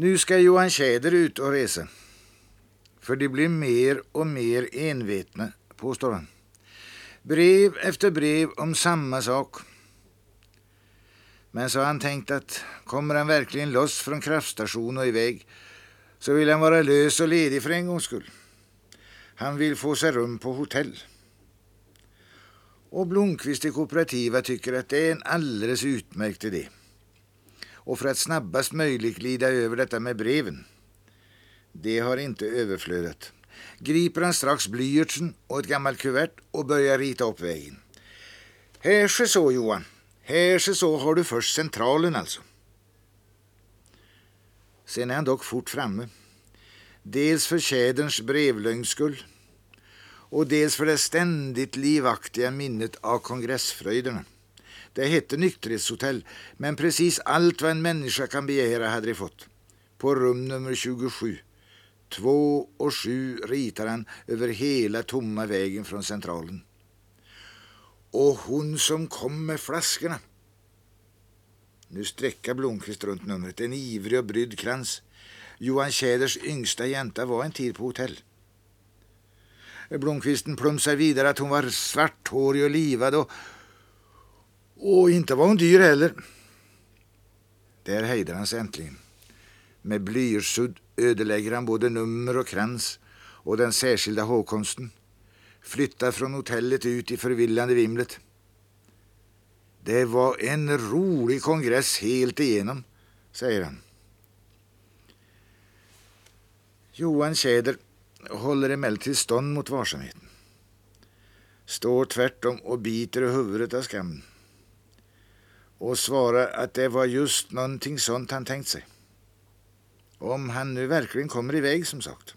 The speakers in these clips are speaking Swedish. Nu ska Johan Tjäder ut och resa. För det blir mer och mer envetna, påstår han. Brev efter brev om samma sak. Men så har han tänkt att kommer han verkligen loss från kraftstationen och iväg, så vill han vara lös och ledig för en gångs skull. Han vill få sig rum på hotell. Och Blomqvist i Kooperativa tycker att det är en alldeles utmärkt idé. Och för att snabbast möjligt glida över detta med breven. Det har inte överflödat. Griper han strax blyertsen och ett gammalt kuvert och börjar rita upp vägen. Här ser så, Johan. Här ser så har du först centralen alltså. Sen är han dock fort framme. Dels för tjäderns brevlögns skull. Och dels för det ständigt livaktiga minnet av kongressfröjderna. Det hette Nykterhetshotell, men precis allt vad en människa kan begära hade det fått. På rum nummer 27. 2 och 7 ritar han över hela tomma vägen från centralen. Och hon som kom med flaskorna. Nu sträcker Blomqvist runt numret en ivrig och brydd krans. Johan Tjäders yngsta jänta var en tid på hotell. Blomqvisten plumsar vidare att hon var svarthårig och livad och inte var hon dyr heller. Där hejdar han sig äntligen. Med blyrsudd ödelägger han både nummer och krans och den särskilda hågkonsten. Flyttar från hotellet ut i förvillande vimlet. Det var en rolig kongress helt igenom, säger han. Johan Tjäder håller emellertid stånd mot varsamheten. Står tvärtom och biter i huvudet av skam. Och svarar att det var just någonting sånt han tänkt sig. Om han nu verkligen kommer iväg som sagt.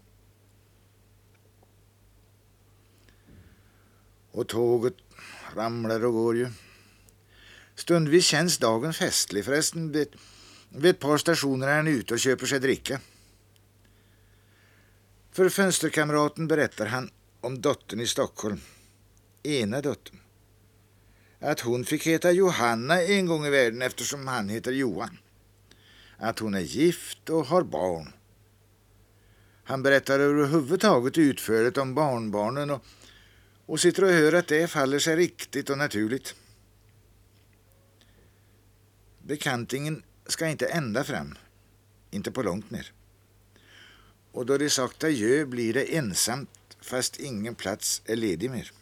Och tåget ramlar och går ju. Stundvis känns dagen festlig förresten. Vid ett par stationer är han ute och köper sig dricka. För fönsterkamraten berättar han om dottern i Stockholm. Ena dottern. Att hon fick heta Johanna en gång i världen eftersom han heter Johan. Att hon är gift och har barn. Han berättar överhuvudtaget utförligt om barnbarnen och sitter och hör att det faller sig riktigt och naturligt. Bekantingen ska inte ända fram. Inte på långt ner. Och då det sagt adjö blir det ensamt fast ingen plats är ledig mer.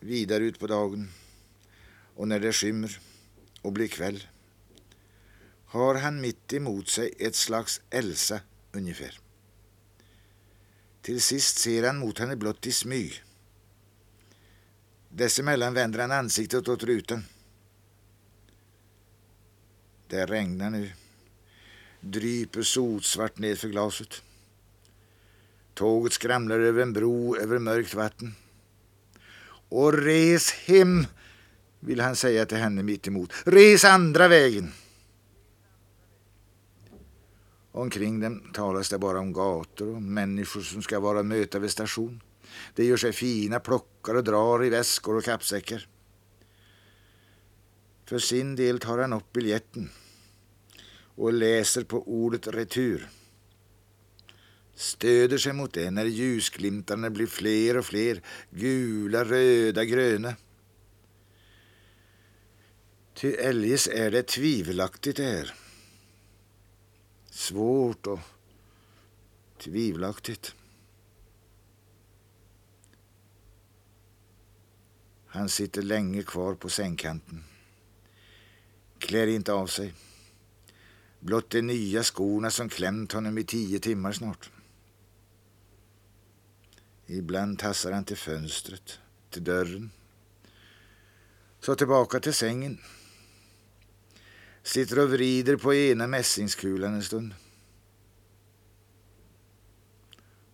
Vidare ut på dagen och när det skymmer och blir kväll har han mitt emot sig ett slags Elsa ungefär. Till sist ser han mot henne blott i smyg. Dessemellan vänder han ansiktet åt rutan. Det regnar nu. Dryper sotsvart ned för glaset. Tåget skramlar över en bro över mörkt vatten. Och res hem, vill han säga till henne mitt emot. Res andra vägen. Omkring dem talas det bara om gator och människor som ska vara möta vid station. Det gör sig fina, plockar och drar i väskor och kappsäckar. För sin del tar han upp biljetten. Och läser på ordet retur. Stöder sig mot det när ljusglimtarna blir fler och fler. Gula, röda, gröna. Ty eljest är det tvivelaktigt det här. Svårt och tvivelaktigt. Han sitter länge kvar på sängkanten. Klär inte av sig. Blott de nya skorna som klämt honom i 10 timmar snart. Ibland tassar han till fönstret, till dörren. Så tillbaka till sängen. Sitter och vrider på ena mässingskulan en stund.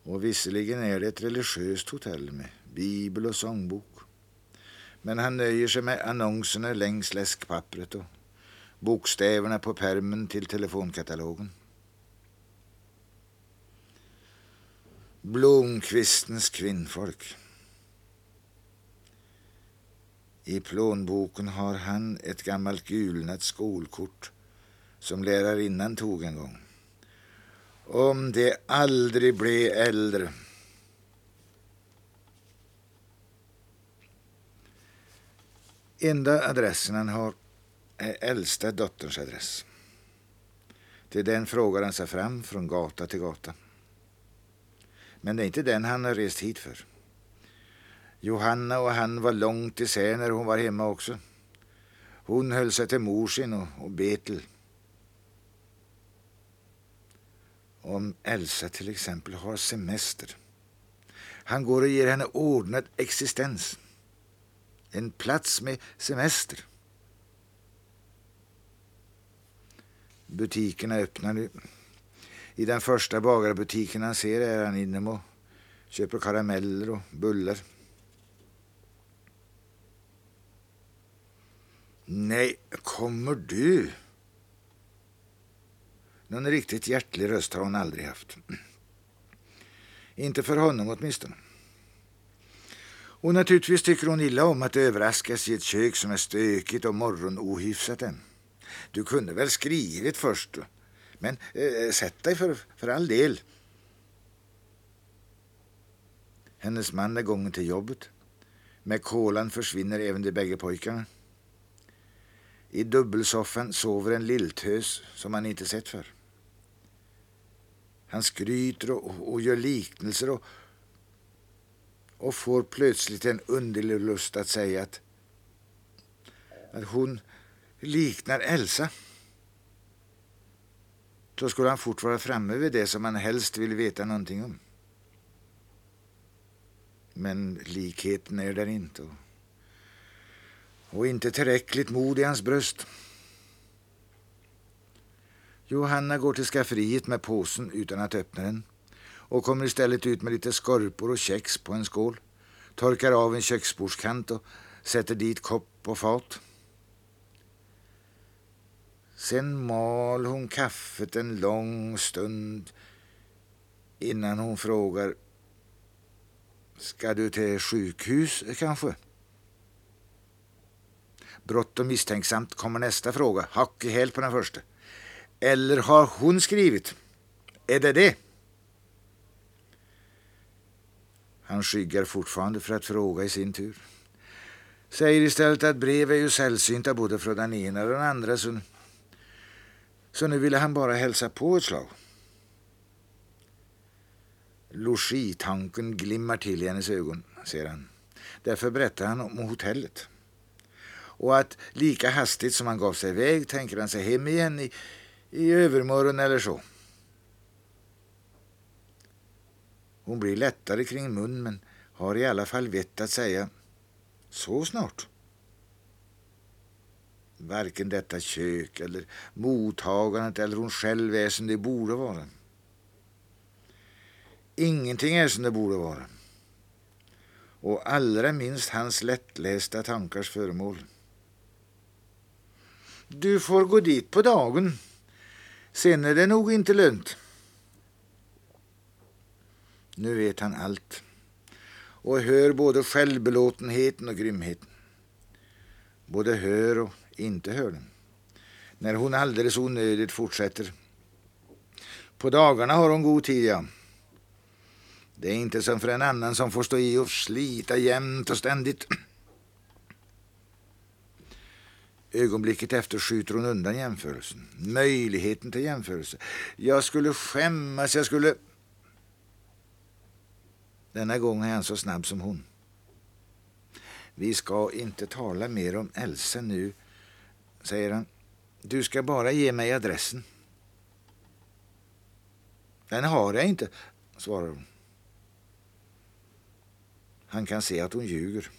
Och visserligen är det ett religiöst hotell med bibel och sångbok. Men han nöjer sig med annonserna längs läskpappret och bokstäverna på pärmen till telefonkatalogen. Blomqvistens kvinnfolk. I plånboken har han ett gammalt gulnat skolkort som lärarinnan tog en gång. Om det aldrig blir äldre. Enda adressen han har är äldsta dotterns adress. Det är den frågar han sig fram från gata till gata. Men det är inte den han har rest hit för. Johanna och han var långt isär när hon var hemma också. Hon höll sig till morsin och Betel. Om Elsa till exempel har semester. Han går och ger henne ordnad existens. En plats med semester. Butikerna öppnar nu. I den första bagarbutiken han ser är han inne och köper karameller och bullar. Nej, kommer du? Någon riktigt hjärtlig röst har hon aldrig haft. Inte för honom åtminstone. Och naturligtvis tycker hon illa om att överraskas i ett kök som är stökigt och morgonohyfsat än. Du kunde väl skrivit först, men sätt dig för all del. Hennes man är gången till jobbet. Med kolan försvinner även de bägge pojkarna. I dubbelsoffan sover en lilltös som han inte sett för. Han skryter och gör liknelser och får plötsligt en underlig lust att säga att hon liknar Elsa. Då skulle han fort vara framme vid det som han helst vill veta någonting om. Men likheten är där inte. Och inte tillräckligt mod i hans bröst. Johanna går till skafferiet med påsen utan att öppna den. Och kommer istället ut med lite skorpor och kex på en skål. Torkar av en köksbordskant och sätter dit kopp och fat. Sen mal hon kaffet en lång stund innan hon frågar: ska du till sjukhus kanske? Brått och misstänksamt kommer nästa fråga. Hack i häl på den första. Eller har hon skrivit? Är det det? Han skyggar fortfarande för att fråga i sin tur. Säger istället att brev är ju sällsynta både från den ena och den andra. Så nu ville han bara hälsa på ett slag. Logitanken glimmar till i hennes ögon, ser han. Därför berättar han om hotellet. Och att lika hastigt som han gav sig iväg tänker han sig hem igen i övermorgon eller så. Hon blir lättare kring mun men har i alla fall vett att säga så snart. Varken detta kök eller mottagandet eller hon själv är som det borde vara. Ingenting är som det borde vara. Och allra minst hans lättlästa tankars föremål. Du får gå dit på dagen. Sen är det nog inte lönt. Nu vet han allt. Och hör både självbelåtenheten och grymheten. Både hör och inte hör den. När hon alldeles onödigt fortsätter. På dagarna har hon god tid, ja. Det är inte som för en annan som får stå i och slita jämnt och ständigt. Ögonblicket efter skjuter hon undan jämförelsen. Möjligheten till jämförelse. Jag skulle skämmas, jag skulle... Denna gång är han så snabb som hon. Vi ska inte tala mer om Elsa nu, säger han. Du ska bara ge mig adressen. Den har jag inte, svarar hon. Han kan se att hon ljuger.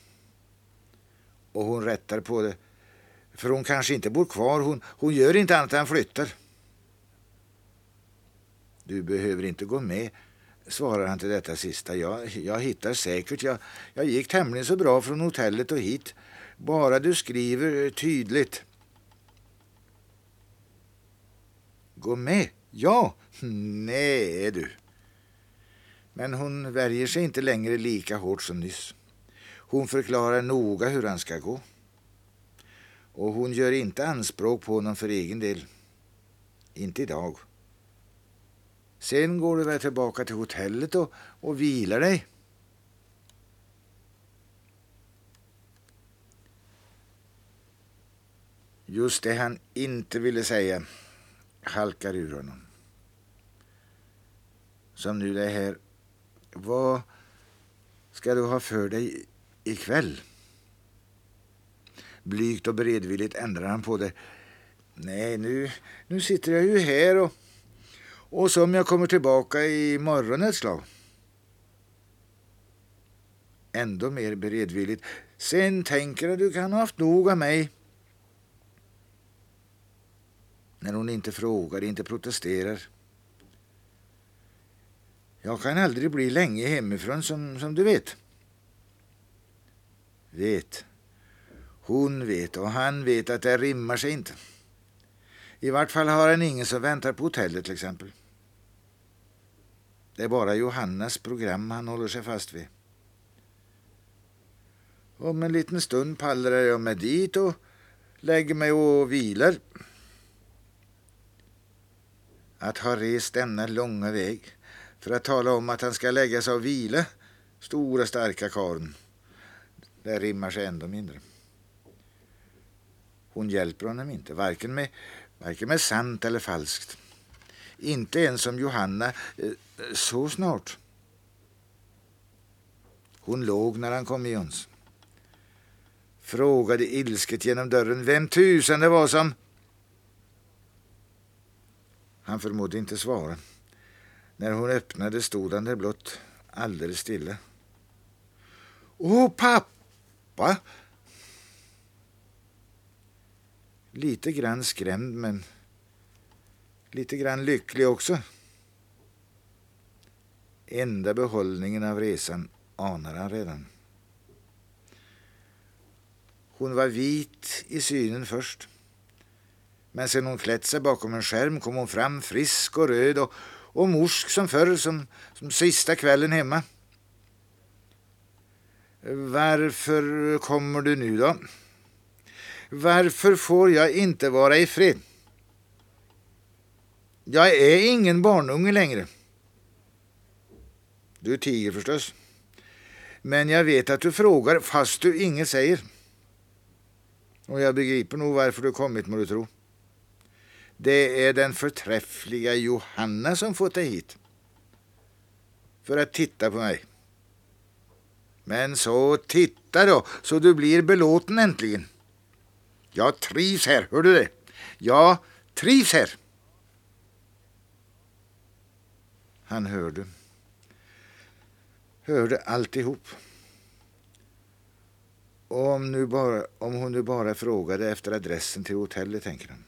Och hon rättar på det. För hon kanske inte bor kvar. Hon gör inte annat än flyttar. Du behöver inte gå med, svarar han till detta sista. Jag hittar säkert. Jag gick tämligen så bra från hotellet och hit. Bara du skriver tydligt. Gå med? Ja. Nej, du. Men hon värjer sig inte längre lika hårt som nyss. Hon förklarar noga hur han ska gå. Och hon gör inte anspråk på honom för egen del. Inte idag. Sen går du väl tillbaka till hotellet och vilar dig. Just det han inte ville säga halkar ur honom. Som nu det här. Vad ska du ha för dig ikväll? Blygt och beredvilligt ändrar han på det. Nej, nu sitter jag ju här och som jag kommer tillbaka i morgon ett slag. Ändå mer beredvilligt. Sen tänker jag du kan ha haft nog av mig. När hon inte frågar, inte protesterar. Jag kan aldrig bli länge hemifrån som du vet. Vet. Hon vet och han vet att det rimmar sig inte. I vart fall har han ingen som väntar på hotellet till exempel. Det är bara Johannas program han håller sig fast vid. Om en liten stund pallrar jag mig dit och lägger mig och vilar. Att ha rest denna långa väg för att tala om att han ska lägga sig och vila, stora starka karln, det rimmar sig ändå mindre. Hon hjälper honom inte, varken med sant eller falskt. Inte ens som Johanna, så snart. Hon låg när han kom i Jons. Frågade ilsket genom dörren vem tusan det var som... Han förmådde inte svara. När hon öppnade stod han där blott, alldeles stilla. Åh, pappa! Lite grann skrämd, men lite grann lycklig också. Enda behållningen av resan anar han redan. Hon var vit i synen först. Men sen hon klätt sig bakom en skärm kom hon fram frisk och röd och morsk som förr, som sista kvällen hemma. Varför kommer du nu då? Varför får jag inte vara i fred? Jag är ingen barnunge längre. Du tiger förstås. Men jag vet att du frågar fast du inget säger. Och jag begriper nog varför du kommit, må du tro. Det är den förträffliga Johanna som fått dig hit. För att titta på mig. Men så titta då, så du blir belåten äntligen. Jag trivs här, hör du det? Jag trivs här. Han hörde alltihop. Och om hon nu bara frågade efter adressen till hotellet, tänker han.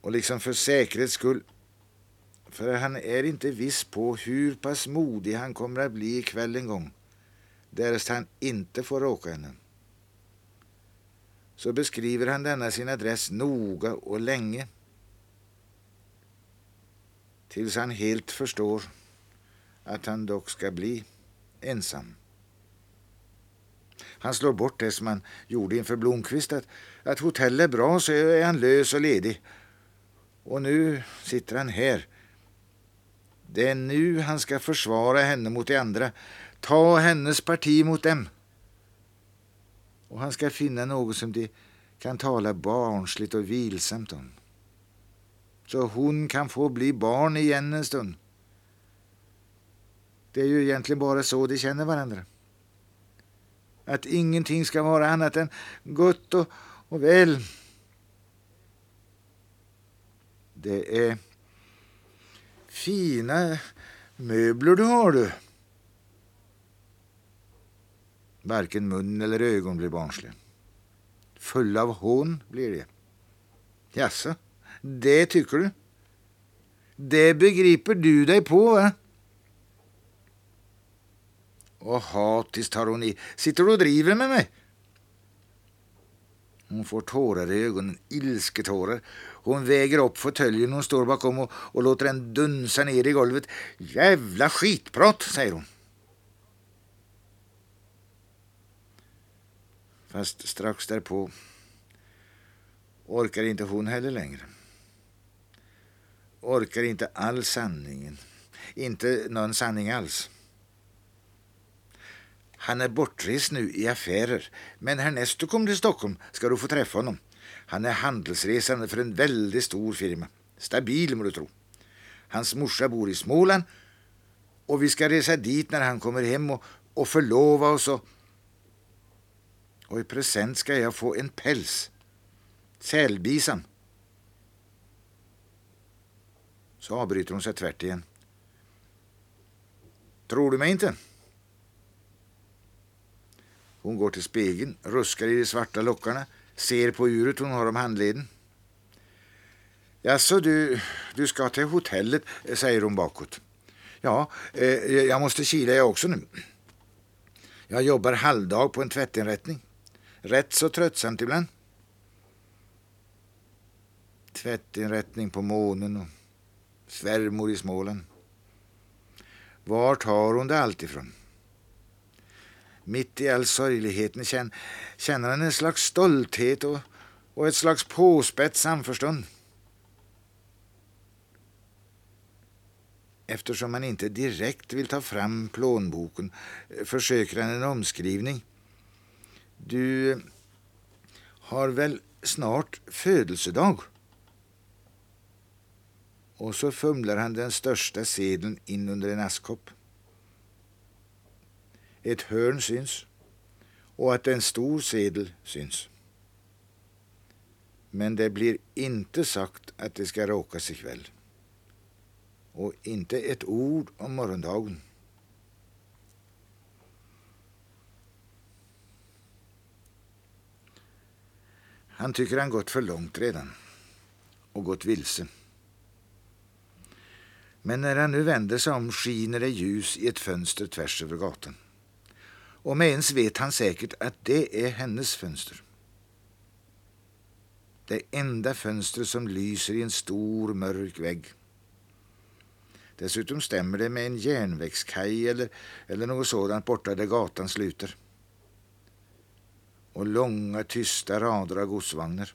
Och liksom för säkerhets skull, för han är inte viss på hur pass modig han kommer att bli ikväll en gång, därest han inte får råka henne. Så beskriver han denna sin adress noga och länge. Tills han helt förstår att han dock ska bli ensam. Han slår bort det som han gjorde inför Blomqvist, att hotellet är bra så är han lös och ledig. Och nu sitter han här. Det är nu han ska försvara henne mot de andra. Ta hennes parti mot dem. Och han ska finna något som de kan tala barnsligt och vilsamt om. Så hon kan få bli barn igen en stund. Det är ju egentligen bara så de känner varandra. Att ingenting ska vara annat än gott och väl. Det är fina möbler du har du. Varken mun eller ögon blir barnslig. Full av hån blir det. Jaså, det tycker du? Det begriper du dig på, va? Och hatiskt tar hon i. Sitter du och driver med mig? Hon får tårar i ögonen, ilsketårar. Hon väger upp fåtöljen hon står bakom och låter den dunsa ner i golvet. Jävla skitprat, säger hon. Fast strax därpå orkar inte hon heller längre. orkar inte all sanningen. Inte någon sanning alls. Han är bortrest nu i affärer, men härnäst du kommer till Stockholm ska du få träffa honom. Han är handelsresande för en väldigt stor firma. Stabil må du tro. Hans morsa bor i Småland och vi ska resa dit när han kommer hem och förlova oss. Och i present ska jag få en päls. Sälbisan. Så avbryter hon sig tvärt igen. Tror du mig inte? Hon går till spegeln, ruskar i de svarta lockarna, ser på uret hon har om handleden. Jaså, du ska till hotellet, säger hon bakåt. Ja, jag måste kila jag också nu. Jag jobbar halvdag på en tvättinrättning. Rätt så tröttsamt ibland. Tvättinrättning på månen och svärmor i Småland. Vart har hon det allt ifrån? Mitt i all sorgligheten känner han en slags stolthet och ett slags påspätt samförstånd. Eftersom han inte direkt vill ta fram plånboken försöker han en omskrivning. Du har väl snart födelsedag? Och så fumlar han den största sedeln in under en askkopp. Ett hörn syns och att en stor sedel syns. Men det blir inte sagt att det ska råkas ikväll. Och inte ett ord om morgondagen. Han tycker han gått för långt redan och gått vilse. Men när han nu vänder sig om skiner det ljus i ett fönster tvärs över gatan. Och med ens vet han säkert att det är hennes fönster. Det enda fönstret som lyser i en stor mörk vägg. Dessutom stämmer det med en järnvägskaj eller något sådant borta där gatan sluter. Och långa tysta rader av godsvagnar.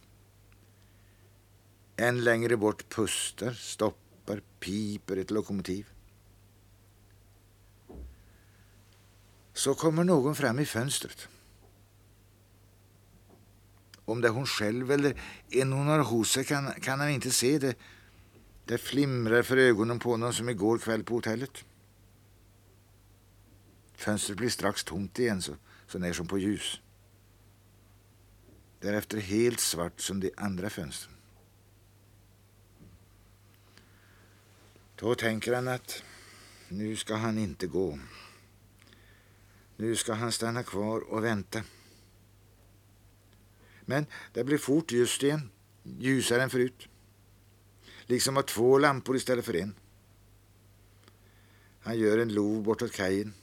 Än längre bort pustar, stoppar, piper ett lokomotiv. Så kommer någon fram i fönstret. Om det är hon själv eller en hon har hos sig kan han inte se det. Det flimrar för ögonen på någon som igår kväll på hotellet. Fönstret blir strax tomt igen så när som på ljus. Därefter helt svart som de andra fönstren. Då tänker han att nu ska han inte gå. Nu ska han stanna kvar och vänta. Men det blir fort just igen, ljusare än förut. Liksom av två lampor istället för en. Han gör en lov bortåt kajen.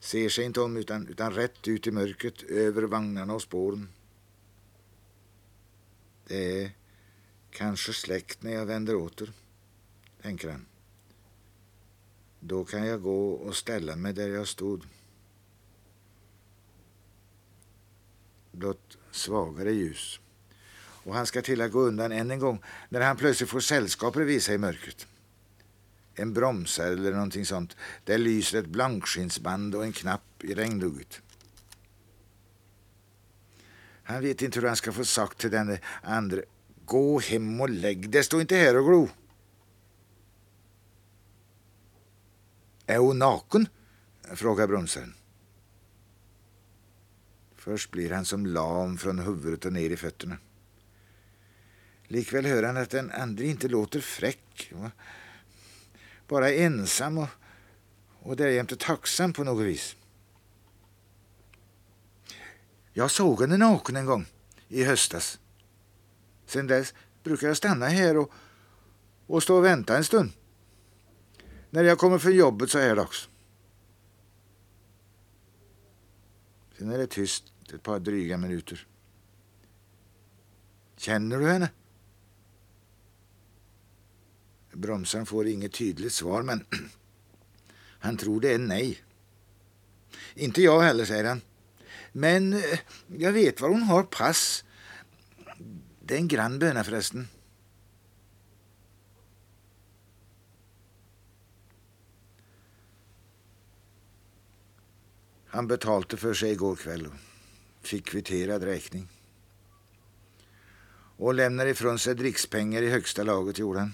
Ser sig inte om utan rätt ut i mörkret över vagnarna och spåren. Det är kanske släckt när jag vänder åter, tänker han. Då kan jag gå och ställa mig där jag stod. Blott svagare ljus. Och han ska till att gå undan än en gång när han plötsligt får sällskap bredvid sig i mörkret. En bromsare eller någonting sånt. Där lyser ett blankskinsband och en knapp i regndugget. Han vet inte hur han ska få sagt till den andra. Gå hem och lägg dig, stå inte här och glo. Är hon naken? Frågar bromsaren. Först blir han som lam från huvudet och ner i fötterna. Likväl hör han att den andra inte låter fräck. Bara ensam och därjämte tacksam på något vis. Jag såg henne naken en gång i höstas. Sen dess brukar jag stanna här och stå och vänta en stund. När jag kommer från jobbet så här dags. Sen är det tyst ett par dryga minuter. Känner du henne? Bromsaren får inget tydligt svar, men han tror det är nej. Inte jag heller, säger han. Men jag vet var hon har pass. Det är en grannböna förresten. Han betalte för sig igår kväll och fick kvitterad räkning. Och lämnade ifrån sig drickspengar i högsta laget, gjorde han.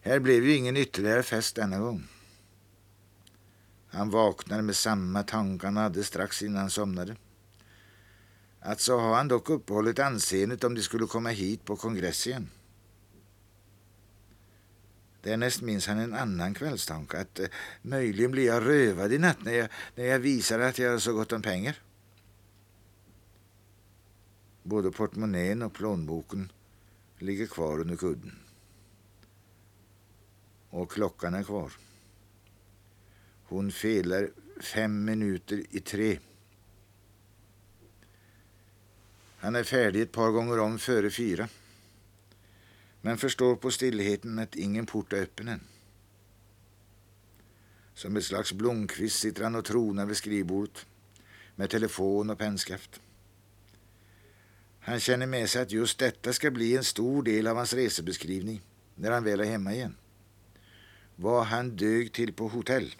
Här blev ju ingen ytterligare fest denna gång. Han vaknade med samma tankar han hade strax innan han somnade. Att så har han dock uppehållit anseendet om de skulle komma hit på kongressen. Därnäst minns han en annan kvällstanke, att möjligen blir jag rövad i natt när jag visar att jag har så gott om pengar. Både portmonnän och plånboken ligger kvar under kudden. Och klockan är kvar. Hon felar 5 minuter i 3. Han är färdig ett par gånger om före 4. Men förstår på stillheten att ingen port är öppen än. Som ett slags Blomqvist sitter han och tronar vid skrivbordet. Med telefon och pennskaft. Han känner med sig att just detta ska bli en stor del av hans resebeskrivning. När han väl är hemma igen. Vad han dög till på hotell.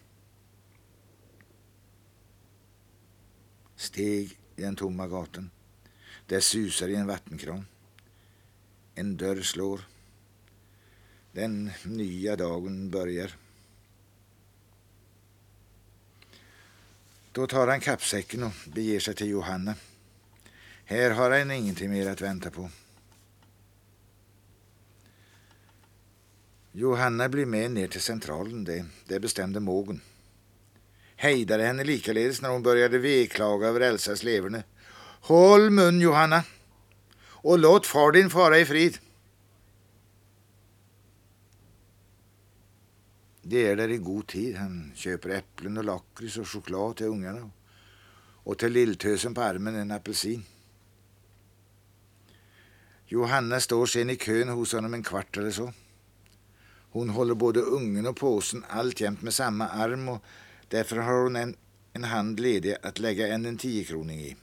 Steg i den tomma gatan. Det susar i en vattenkran. En dörr slår. Den nya dagen börjar. Då tar han kappsäcken och beger sig till Johanna. Här har han ingenting mer att vänta på. Johanna blir med ner till centralen, det bestämde mågen. Hejdade henne likaledes när hon började veklaga över Elsas leverne. Håll mun, Johanna! Och låt far din fara i frid. Det är där i god tid. Han köper äpplen och lakrits och choklad till ungarna. Och till lilltösen på armen en apelsin. Johanna står sen i kön hos honom en kvart eller så. Hon håller både ungen och påsen alltjämt med samma arm. Och därför har hon en hand ledig att lägga en 10-kroning i.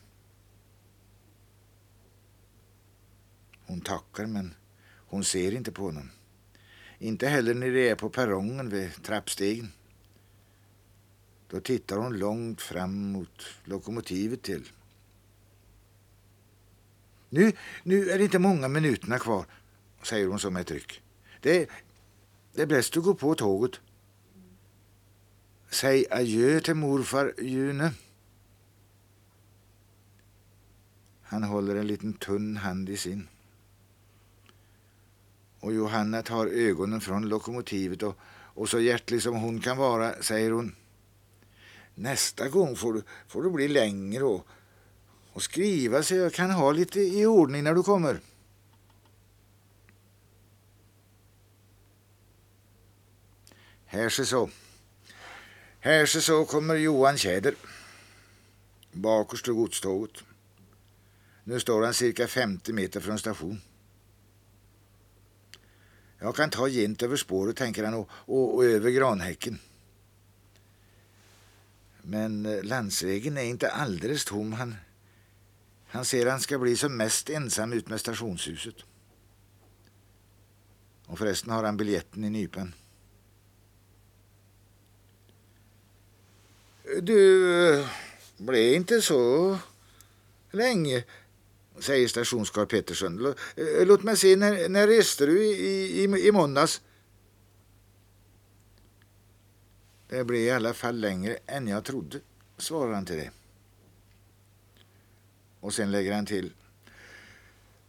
Hon tackar, men hon ser inte på honom. Inte heller när det är på perrongen vid trappstegen. Då tittar hon långt fram mot lokomotivet till. Nu är det inte många minuterna kvar, säger hon som ett tryck. Det är bäst att gå på tåget. Säg adjö till morfar June. Han håller en liten tunn hand i sin. Och Johanna tar ögonen från lokomotivet och så hjärtlig som hon kan vara, säger hon. Nästa gång får du bli längre och skriva så jag kan ha lite i ordning när du kommer. Här så kommer Johan Tjäder. Bakerst och godståget. Nu står han cirka 50 meter från station. Jag kan ta gent över spåret, tänker han, och över granhäcken. Men landsvägen är inte alldeles tom. Han ser han ska bli som mest ensam ut med stationshuset. Och förresten har han biljetten i nypan. Du blev inte så länge, säger stationskar Petersson. Låt mig se, när reste du i måndags? Det blev i alla fall längre än jag trodde, svarar han till det. Och sen lägger han till.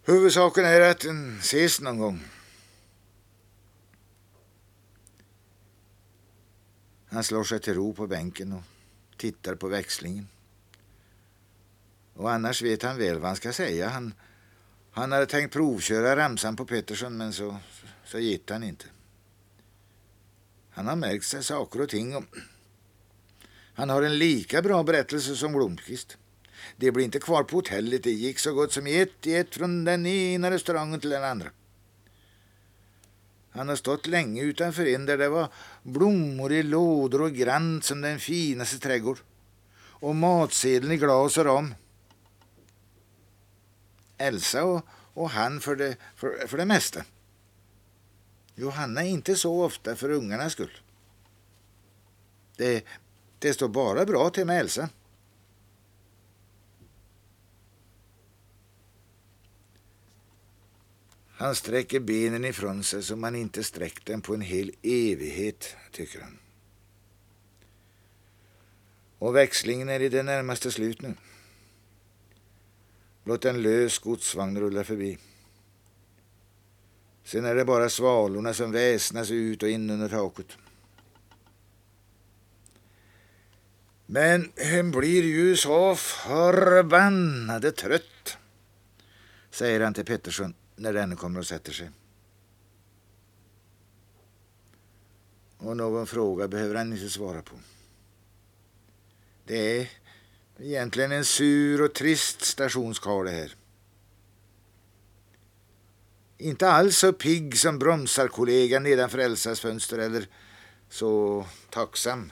Huvudsaken är att den ses någon gång. Han slår sig till ro på bänken och tittar på växlingen. Och annars vet han väl vad han ska säga. Han hade tänkt provköra ramsan på Petersson, men så gitt han inte. Han har märkt sig saker och ting. Och han har en lika bra berättelse som Blomqvist. Det blir inte kvar på hotellet. Det gick så gott som ett från den ena restaurangen till den andra. Han har stått länge utanför en där det var blommor i lådor och grant som den finaste trädgård. Och matsedeln i glas och ram. Elsa och han för det mesta. Johanna inte så ofta för ungarnas skull. Det Det står bara bra till med Elsa. Han sträcker benen ifrån sig som man inte sträckt den på en hel evighet, tycker han. Och växlingen är i det närmaste slut nu. Låt en lös godsvagn rulla förbi. Sen är det bara svalorna som väsnas ut och in under taket. Men han blir ju så förbannade trött, säger han till Petersson när den kommer och sätter sig. Och någon fråga behöver han inte svara på. Det är egentligen en sur och trist stationskarl det här. Inte alls så pigg som bromsarkollegan nedanför Elsas fönster eller så tacksam.